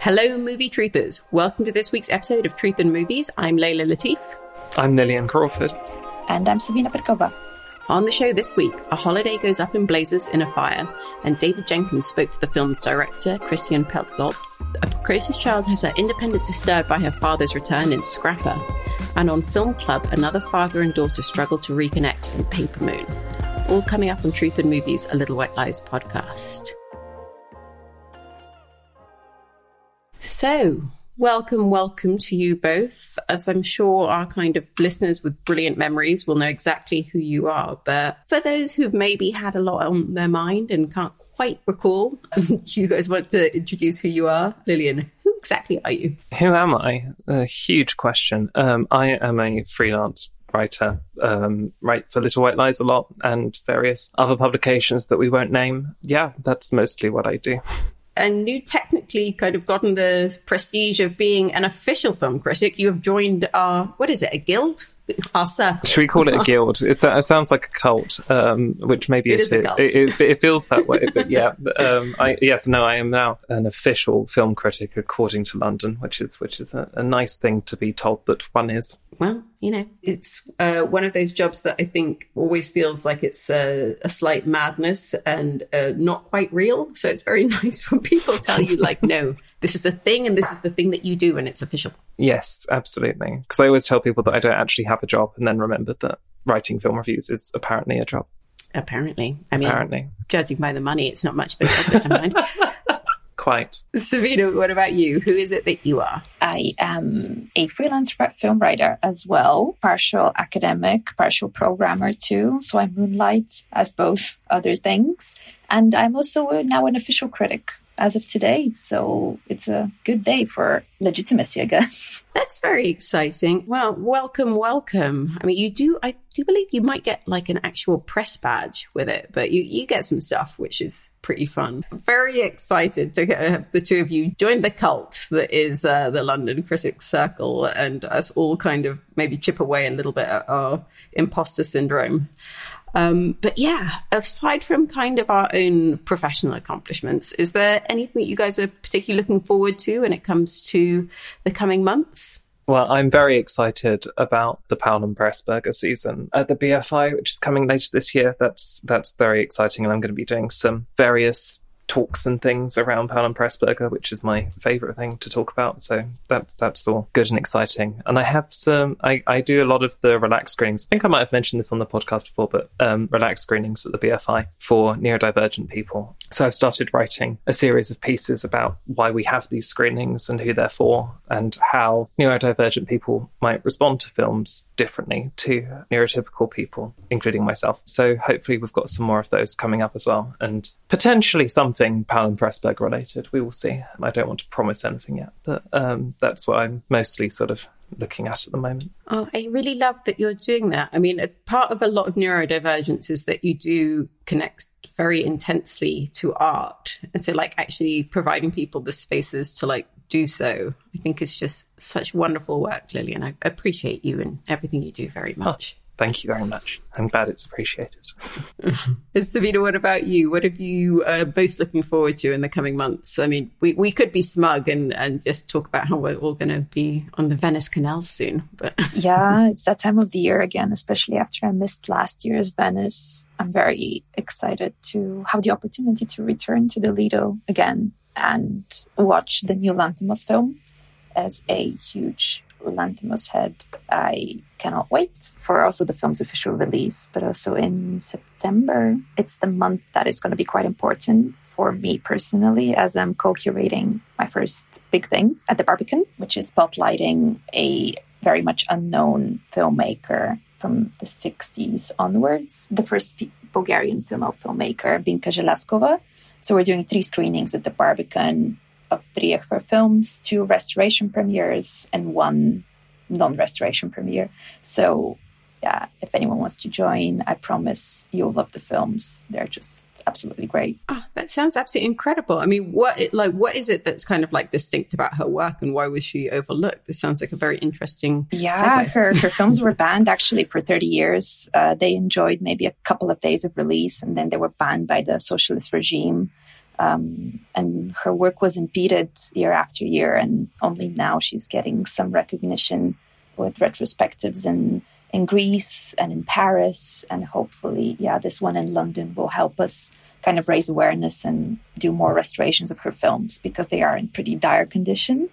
Hello, movie troopers. Welcome to this week's episode of Troop and Movies. I'm Layla Latif. I'm Lillian Crawford. And I'm Sabina Perkova. On the show this week, A Holiday Goes Up in Blazes in Afire, and David Jenkins spoke to the film's director, Christian Petzold. A precocious child has her independence disturbed by her father's return in Scrapper. And on Film Club, another father and daughter struggle to reconnect in Paper Moon. All coming up on Truth and Movies, a Little White Lies podcast. So, welcome to you both. As I'm sure our kind of listeners with brilliant memories will know exactly who you are. But for those who've maybe had a lot on their mind and can't quite recall, do you guys want to introduce who you are? Lillian, who exactly are you? Who am I? A huge question. I am a freelance writer, write for Little White Lies a lot and various other publications that we won't name. Yeah, that's mostly what I do. And you technically kind of gotten the prestige of being an official film critic. You have joined our, what is it, a guild? Our circle. Should we call it a guild? It sounds like a cult, which maybe it is. It feels that way, but yeah. I am now an official film critic according to London, which is a nice thing to be told that one is. Well, you know, it's one of those jobs that I think always feels like it's a slight madness and not quite real. So it's very nice when people tell you, like, no, this is a thing and this is the thing that you do and it's official. Yes, absolutely. Because I always tell people that I don't actually have a job and then remember that writing film reviews is apparently a job. Apparently. Judging by the money, it's not much of a job, never mind. Quite. Sabina, what about you? Who is it that you are? I am a freelance film writer as well, partial academic, partial programmer too. So I moonlight as both other things. And I'm also now an official critic as of today. So it's a good day for legitimacy, I guess. That's very exciting. Well, welcome. I mean, I do believe you might get like an actual press badge with it, but you get some stuff, which is pretty fun. I'm very excited to have the two of you join the cult that is the London Critics Circle, and us all kind of maybe chip away a little bit at our imposter syndrome. But yeah, aside from kind of our own professional accomplishments, is there anything that you guys are particularly looking forward to when it comes to the coming months? Well, I'm very excited about the Powell and Pressburger season at the BFI, which is coming later this year. That's very exciting. And I'm going to be doing some various talks and things around Paula Pressburger, which is my favourite thing to talk about. So that's all good and exciting. And I have some, I do a lot of the relax screenings. I think I might have mentioned this on the podcast before, but relax screenings at the BFI for neurodivergent people. So I've started writing a series of pieces about why we have these screenings and who they're for and how neurodivergent people might respond to films differently to neurotypical people, including myself. So hopefully we've got some more of those coming up as well, and potentially something Powell and Pressburger related. We will see. I don't want to promise anything yet, but that's what I'm mostly sort of looking at the moment. Oh, I really love that you're doing that. I mean, a part of a lot of neurodivergence is that you do connect very intensely to art. And so like actually providing people the spaces to like do so, I think is just such wonderful work, Lillian. I appreciate you and everything you do very much. Oh, thank you very much. I'm glad it's appreciated. Sabina, what about you? What have you both looking forward to in the coming months? I mean, we could be smug and just talk about how we're all going to be on the Venice Canal soon. But yeah, it's that time of the year again, especially after I missed last year's Venice. I'm very excited to have the opportunity to return to the Lido again and watch the new Lanthimos film as a huge Lanthimos Head. I cannot wait for also the film's official release, but also in September. It's the month that is going to be quite important for me personally, as I'm co-curating my first big thing at the Barbican, which is spotlighting a very much unknown filmmaker from the 60s onwards, the first Bulgarian female filmmaker, Binka Zhelyazkova. So we're doing 3 screenings at the Barbican of 3 of her films, 2 restoration premieres and 1 non-restoration premiere. So yeah, if anyone wants to join, I promise you'll love the films. They're just absolutely great. Oh, that sounds absolutely incredible. I mean, what is it that's kind of like distinct about her work, and why was she overlooked? This sounds like a very interesting. Yeah, her films were banned actually for 30 years. They enjoyed maybe a couple of days of release, and then they were banned by the socialist regime. And her work was impeded year after year, and only now she's getting some recognition with retrospectives in Greece and in Paris, and hopefully, yeah, this one in London will help us kind of raise awareness and do more restorations of her films, because they are in pretty dire condition.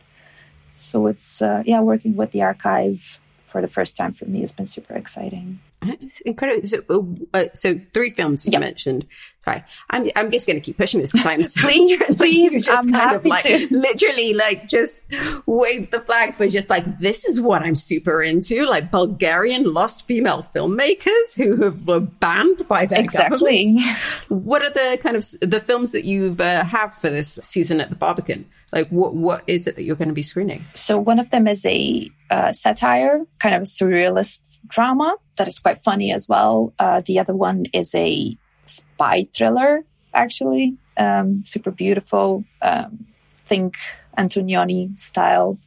So it's, working with the archive for the first time for me has been super exciting. It's incredible. So 3 films you mentioned. Sorry, I'm just going to keep pushing this because I'm please. Just I'm kind happy of like to. Literally like just wave the flag for just like, this is what I'm super into, like Bulgarian lost female filmmakers who were banned by their governments. What are the kind of the films that you've have for this season at the Barbican? Like what is it that you're going to be screening? So one of them is a satire, kind of surrealist drama that is quite funny as well. The other one is a spy thriller, actually, super beautiful, think Antonioni style.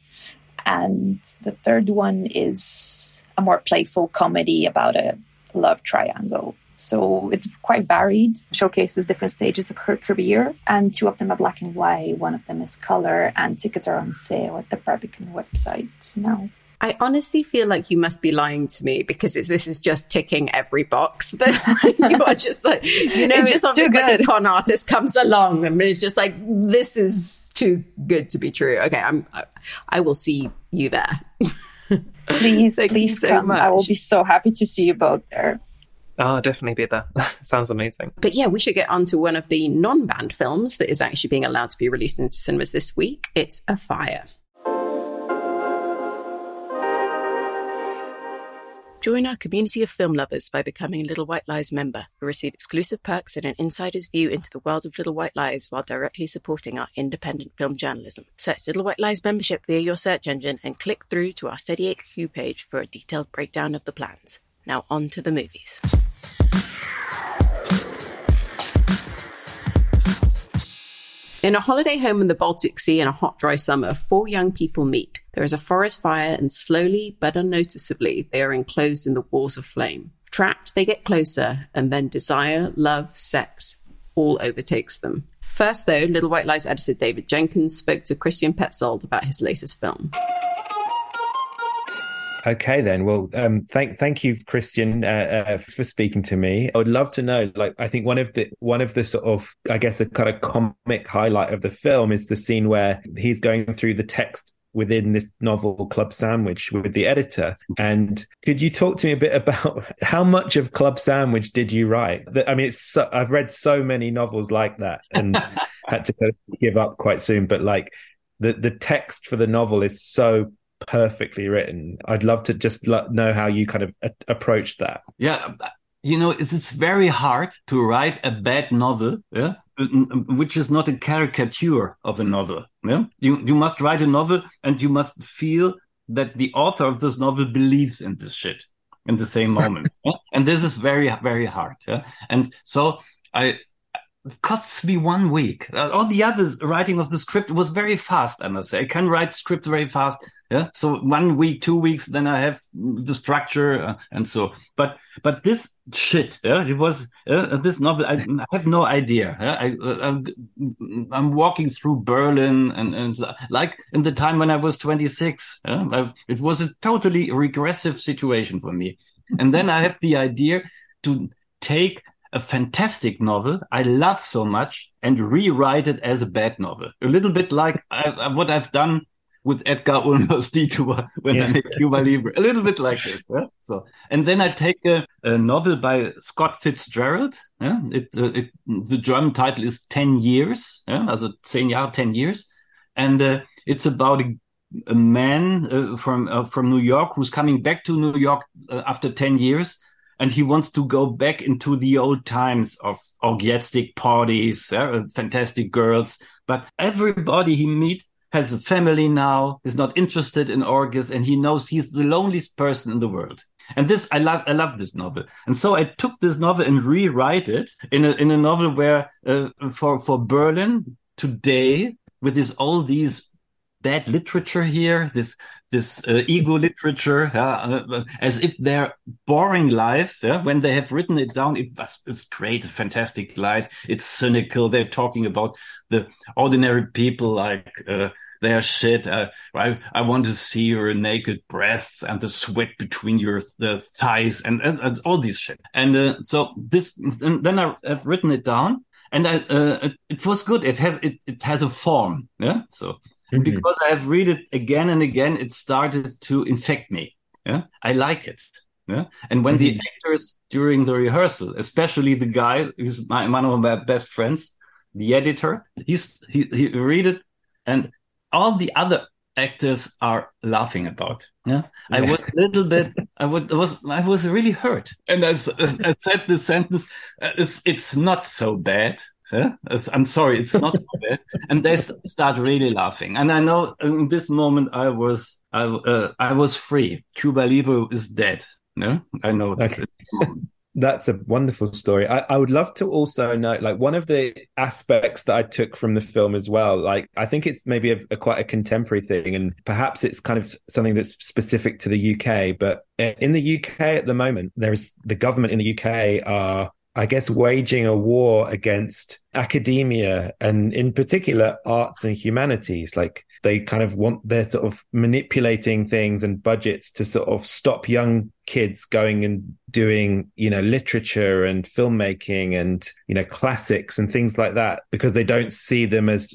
And the third one is a more playful comedy about a love triangle. So it's quite varied, showcases different stages of her career. And 2 of them are black and white. 1 of them is color, and tickets are on sale at the Barbican website now. I honestly feel like you must be lying to me, because this is just ticking every box that you are just like, you know, it's just too good. Like a con artist comes along and it's just like, this is too good to be true. Okay, I will see you there. Please so come. Much. I will be so happy to see you both there. I'll definitely be there. Sounds amazing. But yeah, we should get on to one of the non-banned films that is actually being allowed to be released into cinemas this week. It's Afire. Join our community of film lovers by becoming a Little White Lies member, who receive exclusive perks and an insider's view into the world of Little White Lies while directly supporting our independent film journalism. Search Little White Lies membership via your search engine and click through to our SteadyHQ page for a detailed breakdown of the plans. Now on to the movies. In a holiday home in the Baltic Sea in a hot, dry summer, 4 young people meet. There is a forest fire, and slowly but unnoticeably, they are enclosed in the walls of flame. Trapped, they get closer, and then desire, love, sex, all overtakes them. First, though, Little White Lies editor David Jenkins spoke to Christian Petzold about his latest film. Okay, then. Well, thank you, Christian, for speaking to me. I would love to know, like, I think one of the sort of, I guess, a kind of comic highlight of the film is the scene where he's going through the text within this novel Club Sandwich with the editor. And could you talk to me a bit about how much of Club Sandwich did you write? I mean, I've read so many novels like that and had to kind of give up quite soon. But like the text for the novel is so perfectly written. I'd love to just know how you kind of approached that. Yeah, you know, it's very hard to write a bad novel, yeah, which is not a caricature of a novel. Yeah, you must write a novel, and you must feel that the author of this novel believes in this shit in the same moment. Yeah? And this is very, very hard. Yeah, and so it costs me 1 week. All the others writing of the script was very fast, I must say. I can write script very fast. Yeah. So 1 week, 2 weeks, then I have the structure and so. But this shit, yeah, it was this novel. I have no idea. Yeah? I'm walking through Berlin and like in the time when I was 26, yeah? It was a totally regressive situation for me. And then I have the idea to take a fantastic novel I love so much and rewrite it as a bad novel. A little bit like what I've done with Edgar Ulmer's Detour when I make Cuba Libre, a little bit like this. Yeah? So, and then I take a novel by Scott Fitzgerald. Yeah? It the German title is 10 Years, yeah? Also 10 Jahre, 10 Years. And it's about a man from New York who's coming back to New York after 10 years. And he wants to go back into the old times of orgiastic parties, fantastic girls. But everybody he meets has a family now, is not interested in orgies, and he knows he's the loneliest person in the world. And this, I love this novel. And so I took this novel and rewrite it in a novel where for Berlin today, with all these bad literature here, this ego literature, as if their boring life, when they have written it down, it's great, fantastic life. It's cynical. They're talking about the ordinary people like their shit. I want to see your naked breasts and the sweat between your thighs and all this shit. And then I have written it down, and it was good. It has a form, yeah. So. Mm-hmm. Because I have read it again and again, it started to infect me. Yeah? I like it. Yeah? And when the actors during the rehearsal, especially the guy who's one of my best friends, the editor, he read it, and all the other actors are laughing about. Yeah? I was a little bit. I was really hurt, and I said this sentence: "It's not so bad." I'm sorry, it's not bad. And they start really laughing. And I know in this moment I was free. Cuba Libre is dead. No, I know this. Okay. That's a wonderful story. I would love to also note, like, one of the aspects that I took from the film as well, like, I think it's maybe quite a contemporary thing, and perhaps it's kind of something that's specific to the UK, but in the UK at the moment, there's the government in the UK are, I guess, waging a war against academia and in particular arts and humanities. Like, they kind of they're sort of manipulating things and budgets to sort of stop young kids going and doing, you know, literature and filmmaking and, you know, classics and things like that, because they don't see them as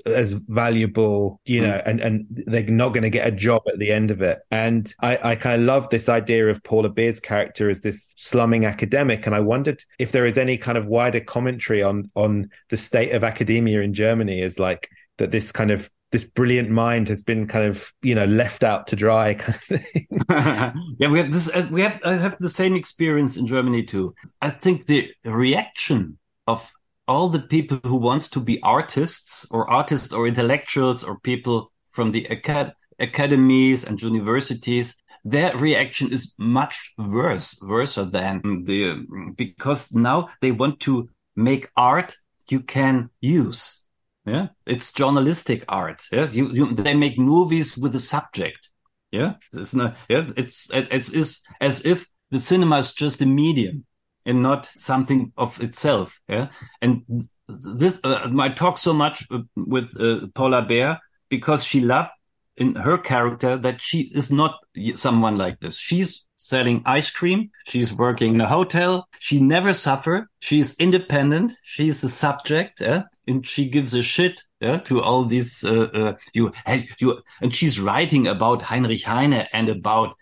valuable, you know, and they're not going to get a job at the end of it. And I kind of love this idea of Paula Beer's character as this slumming academic. And I wondered if there is any kind of wider commentary on the state of academia in Germany, is like that this kind of this brilliant mind has been kind of, you know, left out to dry kind of thing. I have the same experience in Germany too. I think the reaction of all the people who wants to be artists or intellectuals or people from the academies and universities, their reaction is much worse than because now they want to make art you can use. Yeah, it's journalistic art. Yeah, they make movies with a subject. Yeah, it's as if the cinema is just a medium and not something of itself. Yeah, and this I talk so much with Paula Beer because she loved in her character that she is not someone like this. She's selling ice cream. She's working in a hotel. She never suffers. She's independent. She's a subject. Yeah? And she gives a shit to all these. And she's writing about Heinrich Heine and about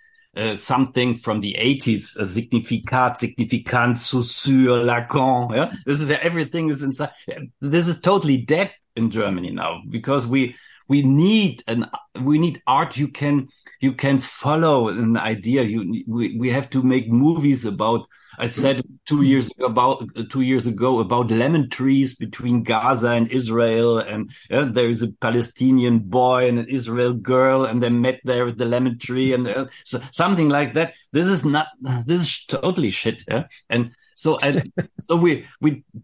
something from the 80s, Significat, Saussure, Lacan. Yeah? This is everything is inside. This is totally dead in Germany now because we need art you can follow an idea. We have to make movies about. I said 2 years ago about lemon trees between Gaza and Israel, and there is a Palestinian boy and an Israel girl, and they met there with the lemon tree, and so something like that. This is totally shit. Yeah? And so we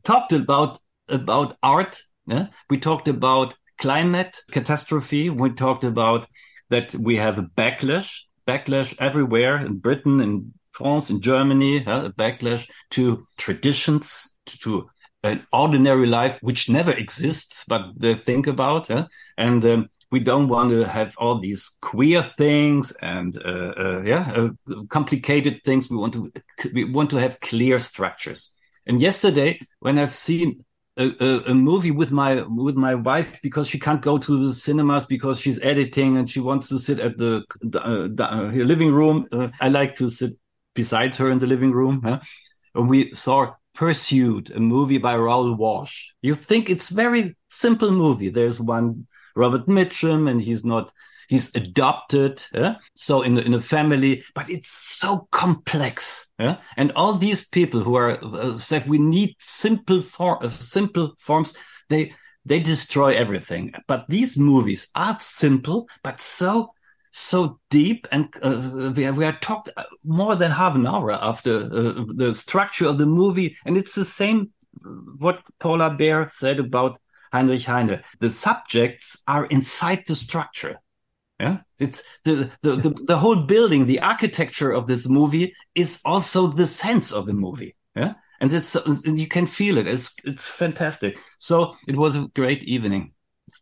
talked about art. Yeah? We talked about climate catastrophe. We talked about that we have a backlash everywhere in Britain and France and Germany, a backlash to traditions, to an ordinary life which never exists, but they think about. And we don't want to have all these queer things and complicated things. We want to have clear structures. And yesterday, when I've seen a movie with my wife because she can't go to the cinemas because she's editing and she wants to sit at her living room. I like to sit beside her in the living room. Huh? And we saw Pursuit, a movie by Raoul Walsh. You think it's very simple movie. There's one Robert Mitchum and he's adopted. So in a family, but it's so complex. And all these people who are said we need simple forms, they destroy everything. But these movies are simple, but so deep, and we are talked more than half an hour after the structure of the movie, and it's the same what Paula Beer said about Heinrich Heine. The subjects are inside the structure. Yeah, it's the whole building, the architecture of this movie is also the sense of the movie. Yeah, and you can feel it. It's fantastic. So it was a great evening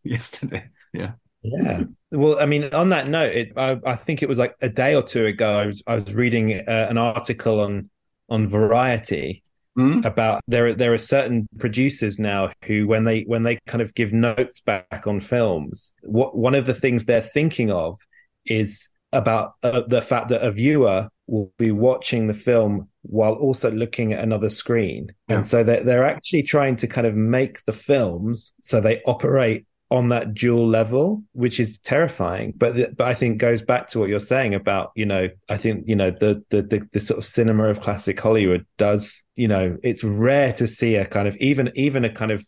yesterday. Yeah. Yeah. Well, I mean, on that note, I think it was like a day or two ago, I was reading an article on Variety about there are certain producers now who, when they kind of give notes back on films, one of the things they're thinking of is about the fact that a viewer will be watching the film while also looking at another screen. Yeah. And so they're actually trying to kind of make the films so they operate on that dual level, which is terrifying, but I think goes back to what you're saying about, you know, I think, you know, the sort of cinema of classic Hollywood does, you know, it's rare to see a kind of even a kind of,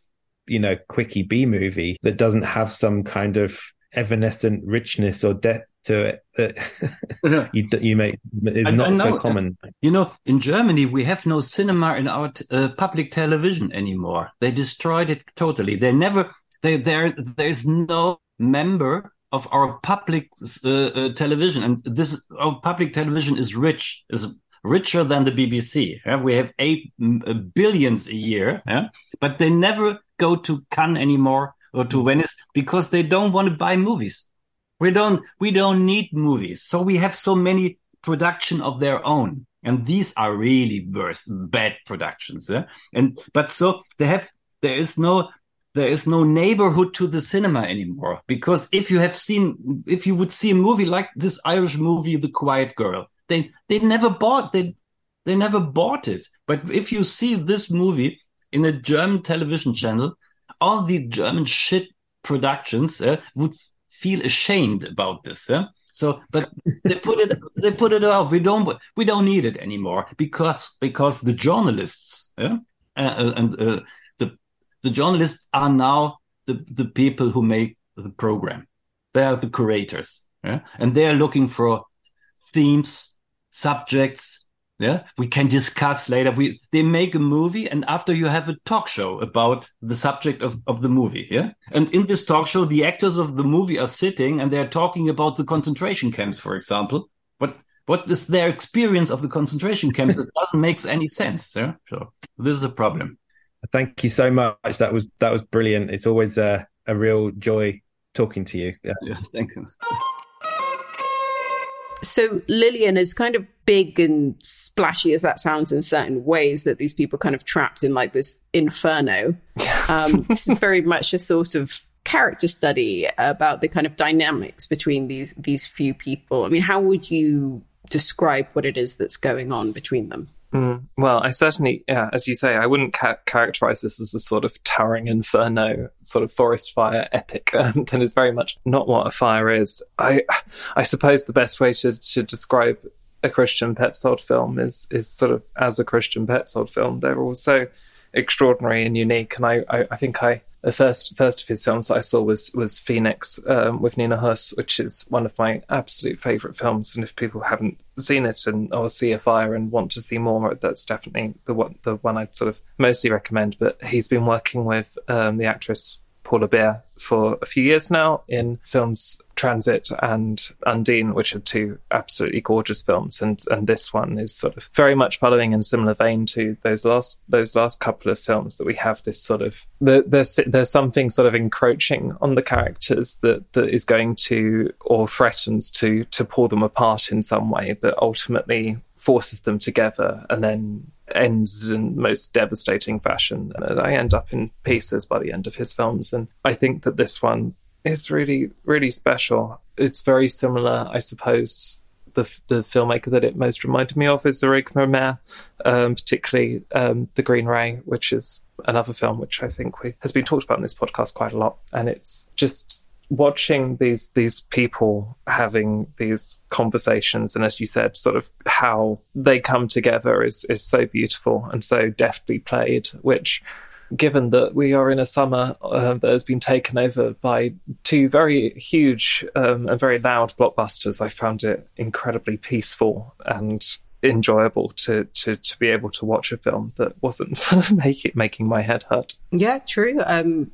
you know, quickie B movie that doesn't have some kind of evanescent richness or depth to it that you make is not so common. You know, in Germany we have no cinema in our public television anymore. They destroyed it totally. There's no member of our public television, and this our public television is richer than the BBC. Yeah? We have 8 billions a year, yeah? But they never go to Cannes anymore or to Venice because they don't want to buy movies. We don't need movies, so we have so many production of their own, and these are really bad productions. Yeah? There is no neighborhood to the cinema anymore, because if you would see a movie like this Irish movie, The Quiet Girl, they never bought it. But if you see this movie in a German television channel, all the German shit productions would feel ashamed about this. So, but they put it out. We don't need it anymore because the journalists and the journalists are now the people who make the program. They are the curators, yeah? And they are looking for themes, subjects. Yeah, we can discuss later. They make a movie, and after you have a talk show about the subject of the movie. Yeah, and in this talk show, the actors of the movie are sitting and they are talking about the concentration camps, for example. What is their experience of the concentration camps? It doesn't make any sense. Yeah, so this is a problem. Thank you so much. That was brilliant. It's always a real joy talking to you. Yeah, thank you. So Lillian, as kind of big and splashy as that sounds in certain ways, that these people kind of trapped in like this inferno, this is very much a sort of character study about the kind of dynamics between these few people. I mean, how would you describe what it is that's going on between them? Well, I certainly, as you say, I wouldn't characterize this as a sort of towering inferno, sort of forest fire epic. That is very much not what a fire is. I suppose the best way to describe a Christian Petzold film is sort of as a Christian Petzold film. They're all so extraordinary and unique. And I think the first of his films that I saw was Phoenix with Nina Hoss, which is one of my absolute favourite films. And if people haven't seen it or see Afire and want to see more, that's definitely the one I'd sort of mostly recommend. But he's been working with the actress Paula Beer for a few years now in films Transit and Undine, which are two absolutely gorgeous films, and this one is sort of very much following in a similar vein to those last couple of films, that we have this sort of there's something sort of encroaching on the characters that is going to or threatens to pull them apart in some way, but ultimately forces them together, and then ends in most devastating fashion. And I end up in pieces by the end of his films. And I think that this one is really, really special. It's very similar, I suppose. The filmmaker that it most reminded me of is Eric Romer, particularly The Green Ray, which is another film which I think has been talked about in this podcast quite a lot. And it's just watching these people having these conversations, and as you said, sort of how they come together is so beautiful and so deftly played, which, given that we are in a summer that has been taken over by two very huge and very loud blockbusters, I found it incredibly peaceful and enjoyable to be able to watch a film that wasn't making my head hurt. Yeah, true.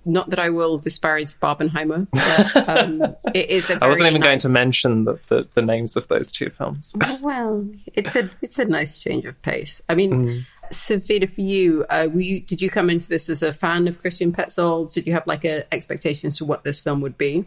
Not that I will disparage Barbenheimer, but it is a very I wasn't even nice... going to mention the names of those two films. Well, it's a nice change of pace. I mean... Mm. Savita, for you, did you come into this as a fan of Christian Petzold? Did you have expectations for what this film would be?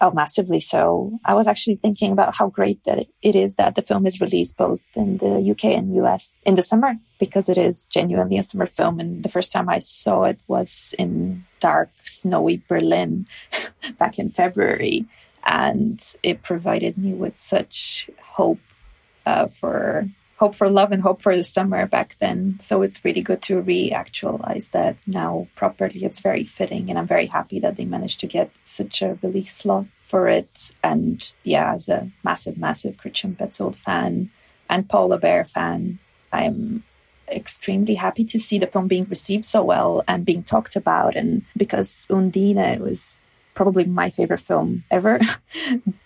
Oh, massively so. I was actually thinking about how great that it is that the film is released both in the UK and US in the summer, because it is genuinely a summer film. And the first time I saw it was in dark, snowy Berlin back in February. And it provided me with such hope for love and hope for the summer back then. So it's really good to re-actualize that now properly. It's very fitting, and I'm very happy that they managed to get such a release slot for it. And yeah, as a massive, massive Christian Petzold fan and Paula Beer fan, I'm extremely happy to see the film being received so well and being talked about. And because Undine, it was probably my favorite film ever,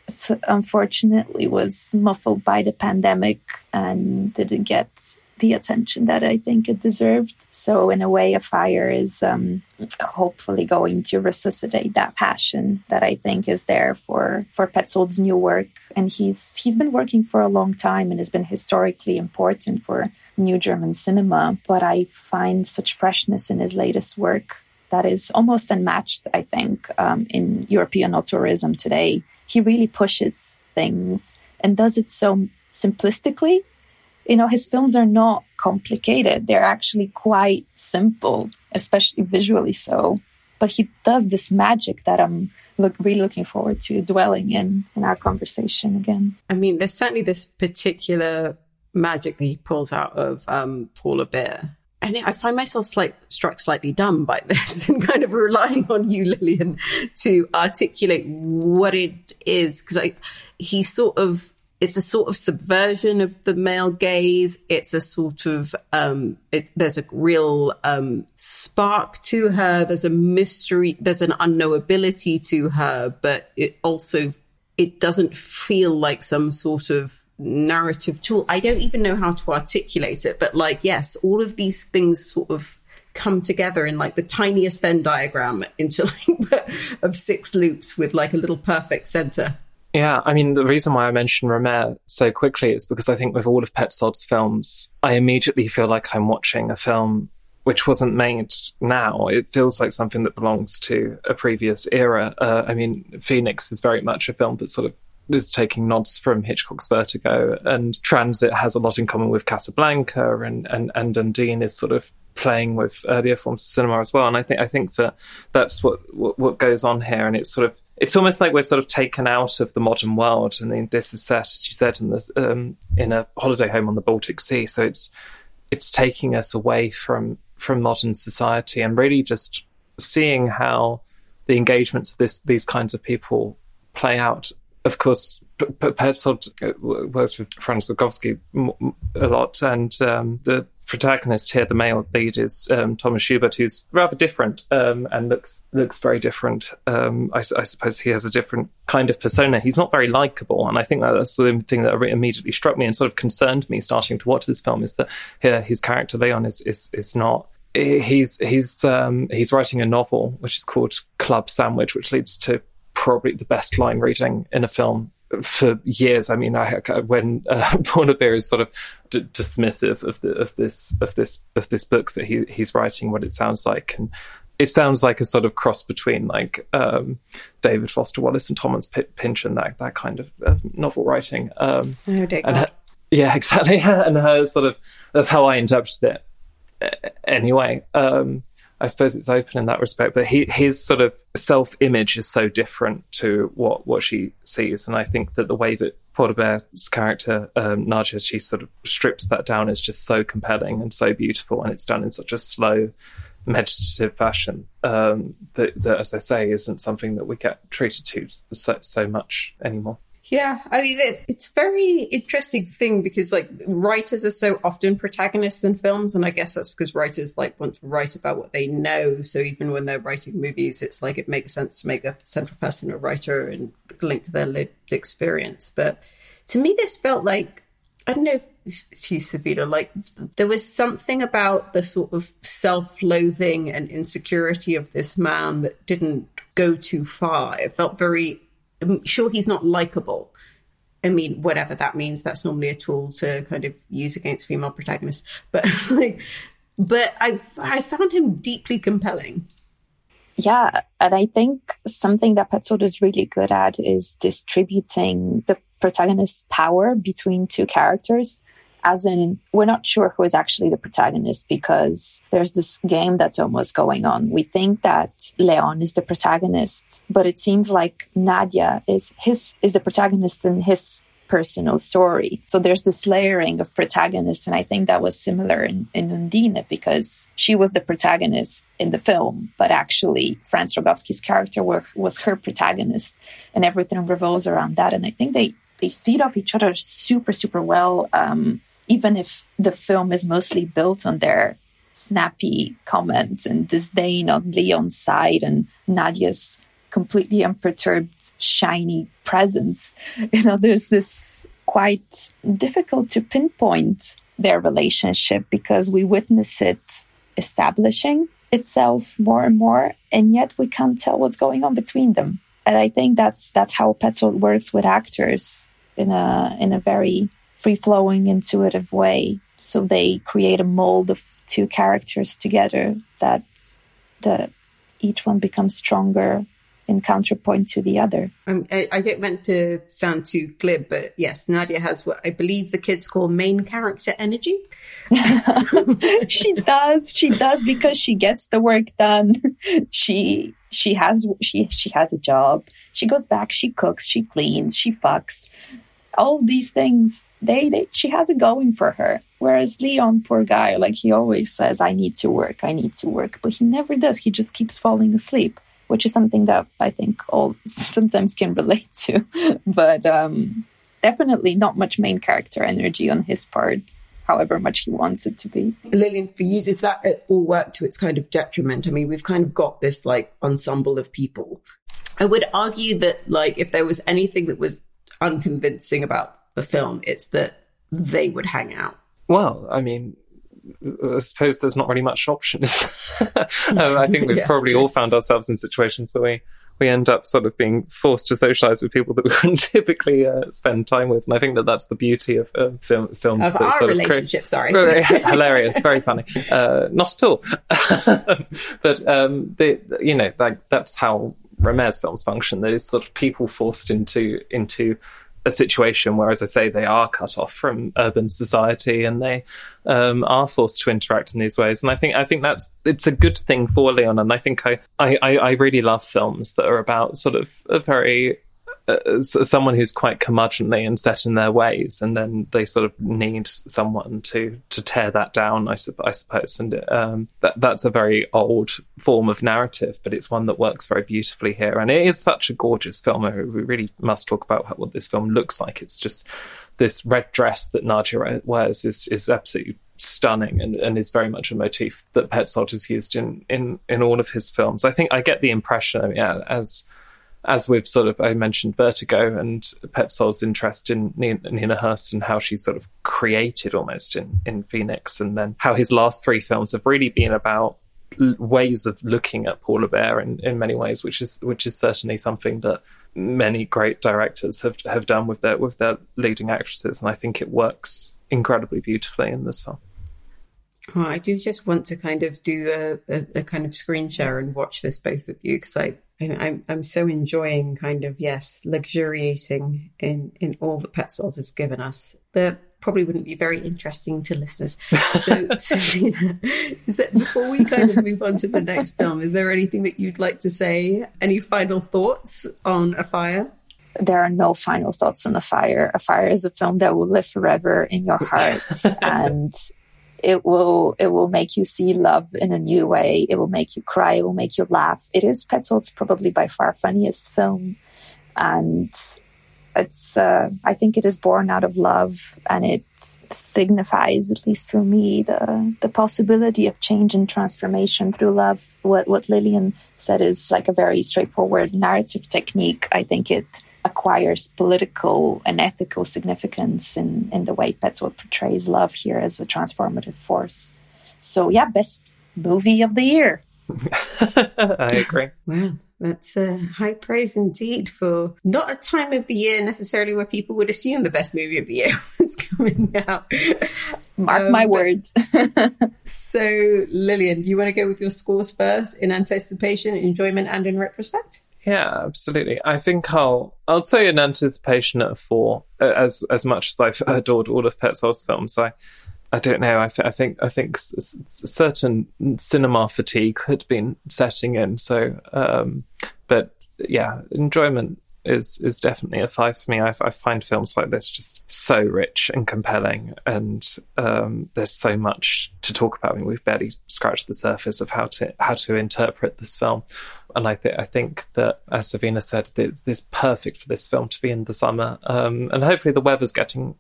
so unfortunately was muffled by the pandemic and didn't get the attention that I think it deserved. So in a way, Afire is hopefully going to resuscitate that passion that I think is there for Petzold's new work. And he's been working for a long time and has been historically important for new German cinema. But I find such freshness in his latest work that is almost unmatched, I think, in European auteurism today. He really pushes things and does it so simplistically. You know, his films are not complicated. They're actually quite simple, especially visually so. But he does this magic that I'm really looking forward to dwelling in our conversation again. I mean, there's certainly this particular magic that he pulls out of Paula Beer. And I find myself struck slightly dumb by this and kind of relying on you, Lillian, to articulate what it is. Because it's a sort of subversion of the male gaze. It's a sort of, there's a real spark to her. There's a mystery. There's an unknowability to her. But it doesn't feel like some sort of narrative tool. I don't even know how to articulate it, but yes, all of these things sort of come together in the tiniest Venn diagram into of six loops with a little perfect center. Yeah, I mean, the reason why I mentioned Romer so quickly is because I think with all of Petzold's films, I immediately feel like I'm watching a film which wasn't made now. It feels like something that belongs to a previous era. I mean, Phoenix is very much a film that sort of is taking nods from Hitchcock's Vertigo, and Transit has a lot in common with Casablanca, and Undine is sort of playing with earlier forms of cinema as well. And I think that that's what goes on here. And it's almost like we're sort of taken out of the modern world. I mean, this is set, as you said, in a holiday home on the Baltic Sea. So it's taking us away from modern society and really just seeing how the engagements of these kinds of people play out. Of course, Petzold works with Franz Lukowski a lot, and the protagonist here, the male lead, is Thomas Schubert, who's rather different and looks very different. I suppose he has a different kind of persona. He's not very likable, and I think that's the thing that immediately struck me and sort of concerned me starting to watch this film, is that here his character Leon is not. He's writing a novel which is called Club Sandwich, which leads to probably the best line reading in a film for years. I mean, when Paula Beer is sort of dismissive of this book that he's writing, what it sounds like, and it sounds like a sort of cross between David Foster Wallace and Thomas Pynchon, that kind of novel writing. Oh dear God. Yeah, exactly. And her sort of, that's how I interpreted it anyway. I suppose it's open in that respect, but his sort of self-image is so different to what she sees. And I think that the way that Paula Beer's character, Nadja, she sort of strips that down is just so compelling and so beautiful. And it's done in such a slow, meditative fashion that, as I say, isn't something that we get treated to so much anymore. Yeah, I mean, it's a very interesting thing because, like, writers are so often protagonists in films, and I guess that's because writers, like, want to write about what they know. So even when they're writing movies, it's like it makes sense to make the central person a writer and link to their lived experience. But to me, this felt like, I don't know if she's Savita, like, there was something about the sort of self-loathing and insecurity of this man that didn't go too far. It felt very... I'm sure he's not likable. I mean, whatever that means, that's normally a tool to kind of use against female protagonists. But like, I found him deeply compelling. Yeah, and I think something that Petzold is really good at is distributing the protagonist's power between two characters. As in, we're not sure who is actually the protagonist because there's this game that's almost going on. We think that Leon is the protagonist, but it seems like Nadja is the protagonist in his personal story. So there's this layering of protagonists, and I think that was similar in Undine because she was the protagonist in the film, but actually Franz Rogowski's character was her protagonist, and everything revolves around that. And I think they feed off each other super, super well. Even if the film is mostly built on their snappy comments and disdain on Leon's side and Nadja's completely unperturbed, shiny presence, there's this quite difficult to pinpoint their relationship because we witness it establishing itself more and more, and yet we can't tell what's going on between them. And I think that's how Petzold works with actors in a very free-flowing, intuitive way. So they create a mold of two characters together that each one becomes stronger in counterpoint to the other. I don't meant to sound too glib, but yes, Nadja has what I believe the kids call main character energy. She does because she gets the work done. She has a job. She goes back, she cooks, she cleans, she fucks. All these things, she has it going for her. Whereas Leon, poor guy, like he always says, I need to work. But he never does. He just keeps falling asleep, which is something that I think all sometimes can relate to. But definitely not much main character energy on his part, however much he wants it to be. Lillian, for you, does that all work to its kind of detriment? I mean, we've kind of got this like ensemble of people. I would argue that like if there was anything that was unconvincing about the film, it's that they would hang out. Well, I mean, I suppose there's not really much option. I think we've probably all found ourselves in situations where we end up sort of being forced to socialise with people that we wouldn't typically spend time with. And I think that that's the beauty of films. Of our relationship, sorry. Hilarious, very funny. Not at all. But, like that's how Romare's films function. That is sort of people forced into a situation where, as I say, they are cut off from urban society and they are forced to interact in these ways. And I think that's, it's a good thing for Leon. And I think I really love films that are about sort of a very someone who's quite curmudgeonly and set in their ways, and then they sort of need someone to tear that down, I suppose. And that's a very old form of narrative, but it's one that works very beautifully here. And it is such a gorgeous film. We really must talk about what this film looks like. It's just this red dress that Nadja wears is absolutely stunning and is very much a motif that Petzold has used in all of his films. I think I get the impression, as we've sort of, I mentioned Vertigo and Petzold's interest in Nina Hoss and how she's sort of created almost in Phoenix, and then how his last three films have really been about ways of looking at Paula Beer in many ways, which is certainly something that many great directors have done with their leading actresses, and I think it works incredibly beautifully in this film. Oh, I do just want to kind of do a kind of screen share and watch this both of you because I'm so enjoying kind of luxuriating in all that Petzold has given us. But probably wouldn't be very interesting to listeners. So you know, is that before we kind of move on to the next film, is there anything that you'd like to say? Any final thoughts on Afire? There are no final thoughts on Afire. Afire is a film that will live forever in your heart, and it will make you see love in a new way. It will make you cry. It will make you laugh. It is Petzold's probably by far funniest film, and it's I think it is born out of love, and it signifies, at least for me, the possibility of change and transformation through love. What Lillian said is like a very straightforward narrative technique. I think it acquires political and ethical significance in the way Petzold portrays love here as a transformative force. So yeah, best movie of the year. I agree. Wow. That's high praise indeed for not a time of the year necessarily where people would assume the best movie of the year was coming out. Mark my words. So, Lillian, do you want to go with your scores first in anticipation, enjoyment, and in retrospect? Yeah, absolutely. I think I'll say in anticipation at a 4, as much as I've adored all of Petzold's films. I don't know. I think certain cinema fatigue had been setting in. So, but yeah, enjoyment is definitely a 5 for me. I find films like this just so rich and compelling, and there's so much to talk about. I mean, we've barely scratched the surface of how to interpret this film. And I think that, as Savina said, it's perfect for this film to be in the summer. And hopefully the weather's getting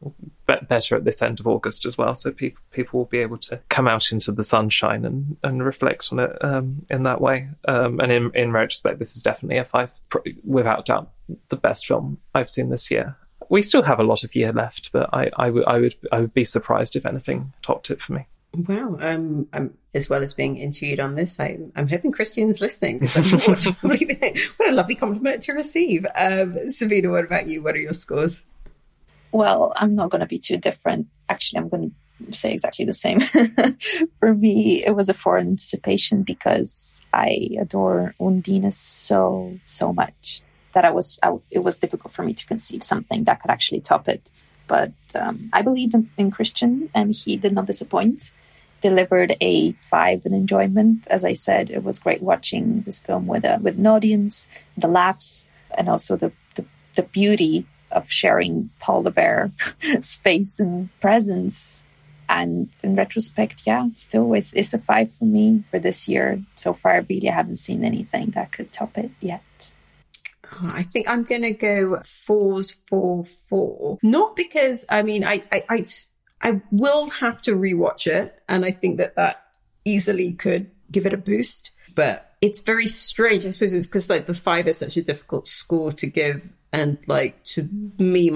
better at this end of August as well. So people will be able to come out into the sunshine and reflect on it in that way. And in retrospect, this is definitely a 5, without doubt, the best film I've seen this year. We still have a lot of year left, but I would be surprised if anything topped it for me. Wow. As well as being interviewed on this, I'm hoping Christian's listening. What a lovely compliment to receive. Savina, what about you? What are your scores? Well, I'm not going to be too different. Actually, I'm going to say exactly the same. For me, it was a 4 in anticipation because I adore Undine so, so much that it was difficult for me to conceive something that could actually top it. But I believed in Christian, and he did not disappoint. Delivered a 5 in enjoyment. As I said, it was great watching this film with an audience, the laughs, and also the beauty of sharing Paula Beer space and presence. And in retrospect, yeah, still it's a 5 for me for this year. So far, really, I haven't seen anything that could top it yet. I think I'm going to go 4s for 4. Not because, I mean, I will have to rewatch it, and I think that easily could give it a boost. But it's very strange. I suppose it's because like the 5 is such a difficult score to give, and like to me,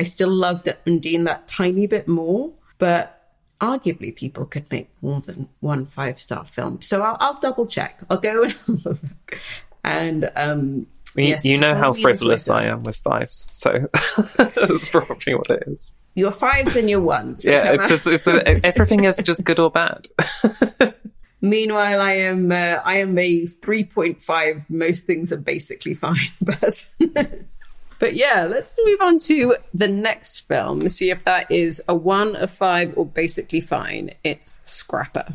I still loved Undine that tiny bit more, but arguably people could make more than one 5-star film. So I'll double check. I'll go and look. And you know how frivolous I am with 5s, so that's probably what it is. Your 5s and your 1s. Yeah, it's just everything is just good or bad. Meanwhile, I am a 3.5. Most things are basically fine person. But yeah, let's move on to the next film. See if that is a 1, a 5, or basically fine. It's Scrapper.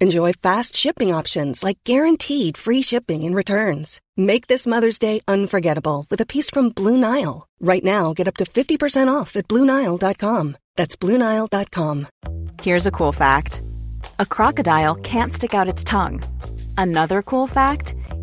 Enjoy fast shipping options like guaranteed free shipping and returns. Make this Mother's Day unforgettable with a piece from Blue Nile. Right now, get up to 50% off at BlueNile.com. That's BlueNile.com. Here's a cool fact. A crocodile can't stick out its tongue. Another cool fact,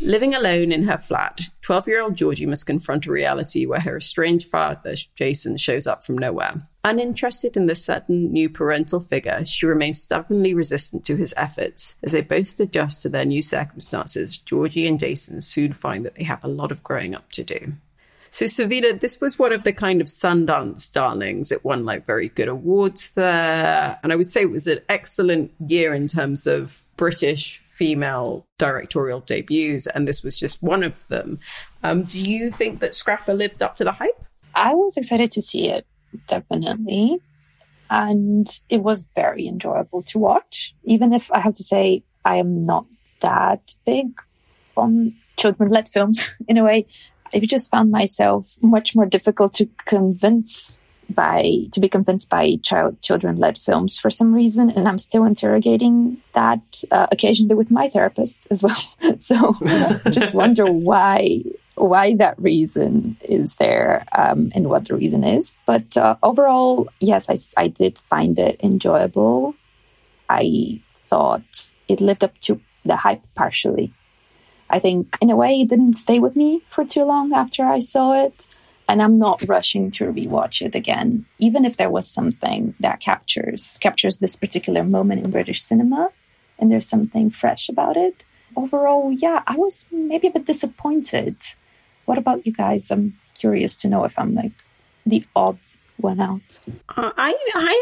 Living alone in her flat, 12-year-old Georgie must confront a reality where her estranged father, Jason, shows up from nowhere. Uninterested in this sudden new parental figure, she remains stubbornly resistant to his efforts. As they both adjust to their new circumstances, Georgie and Jason soon find that they have a lot of growing up to do. So, Savita, this was one of the kind of Sundance darlings. It won, very good awards there. And I would say it was an excellent year in terms of British female directorial debuts, and this was just one of them. Do you think that Scrapper lived up to the hype? I was excited to see it, definitely. And it was very enjoyable to watch, even if I have to say I am not that big on children-led films in a way. I just found myself much more difficult to be convinced by children-led films for some reason, and I'm still interrogating that occasionally with my therapist as well. So I just wonder why that reason is there, and what the reason is. But overall, yes, I did find it enjoyable. I thought it lived up to the hype partially. I think in a way it didn't stay with me for too long after I saw it. And I'm not rushing to rewatch it again, even if there was something that captures this particular moment in British cinema, and there's something fresh about it. Overall, yeah, I was maybe a bit disappointed. What about you guys? I'm curious to know if I'm the odd one out. I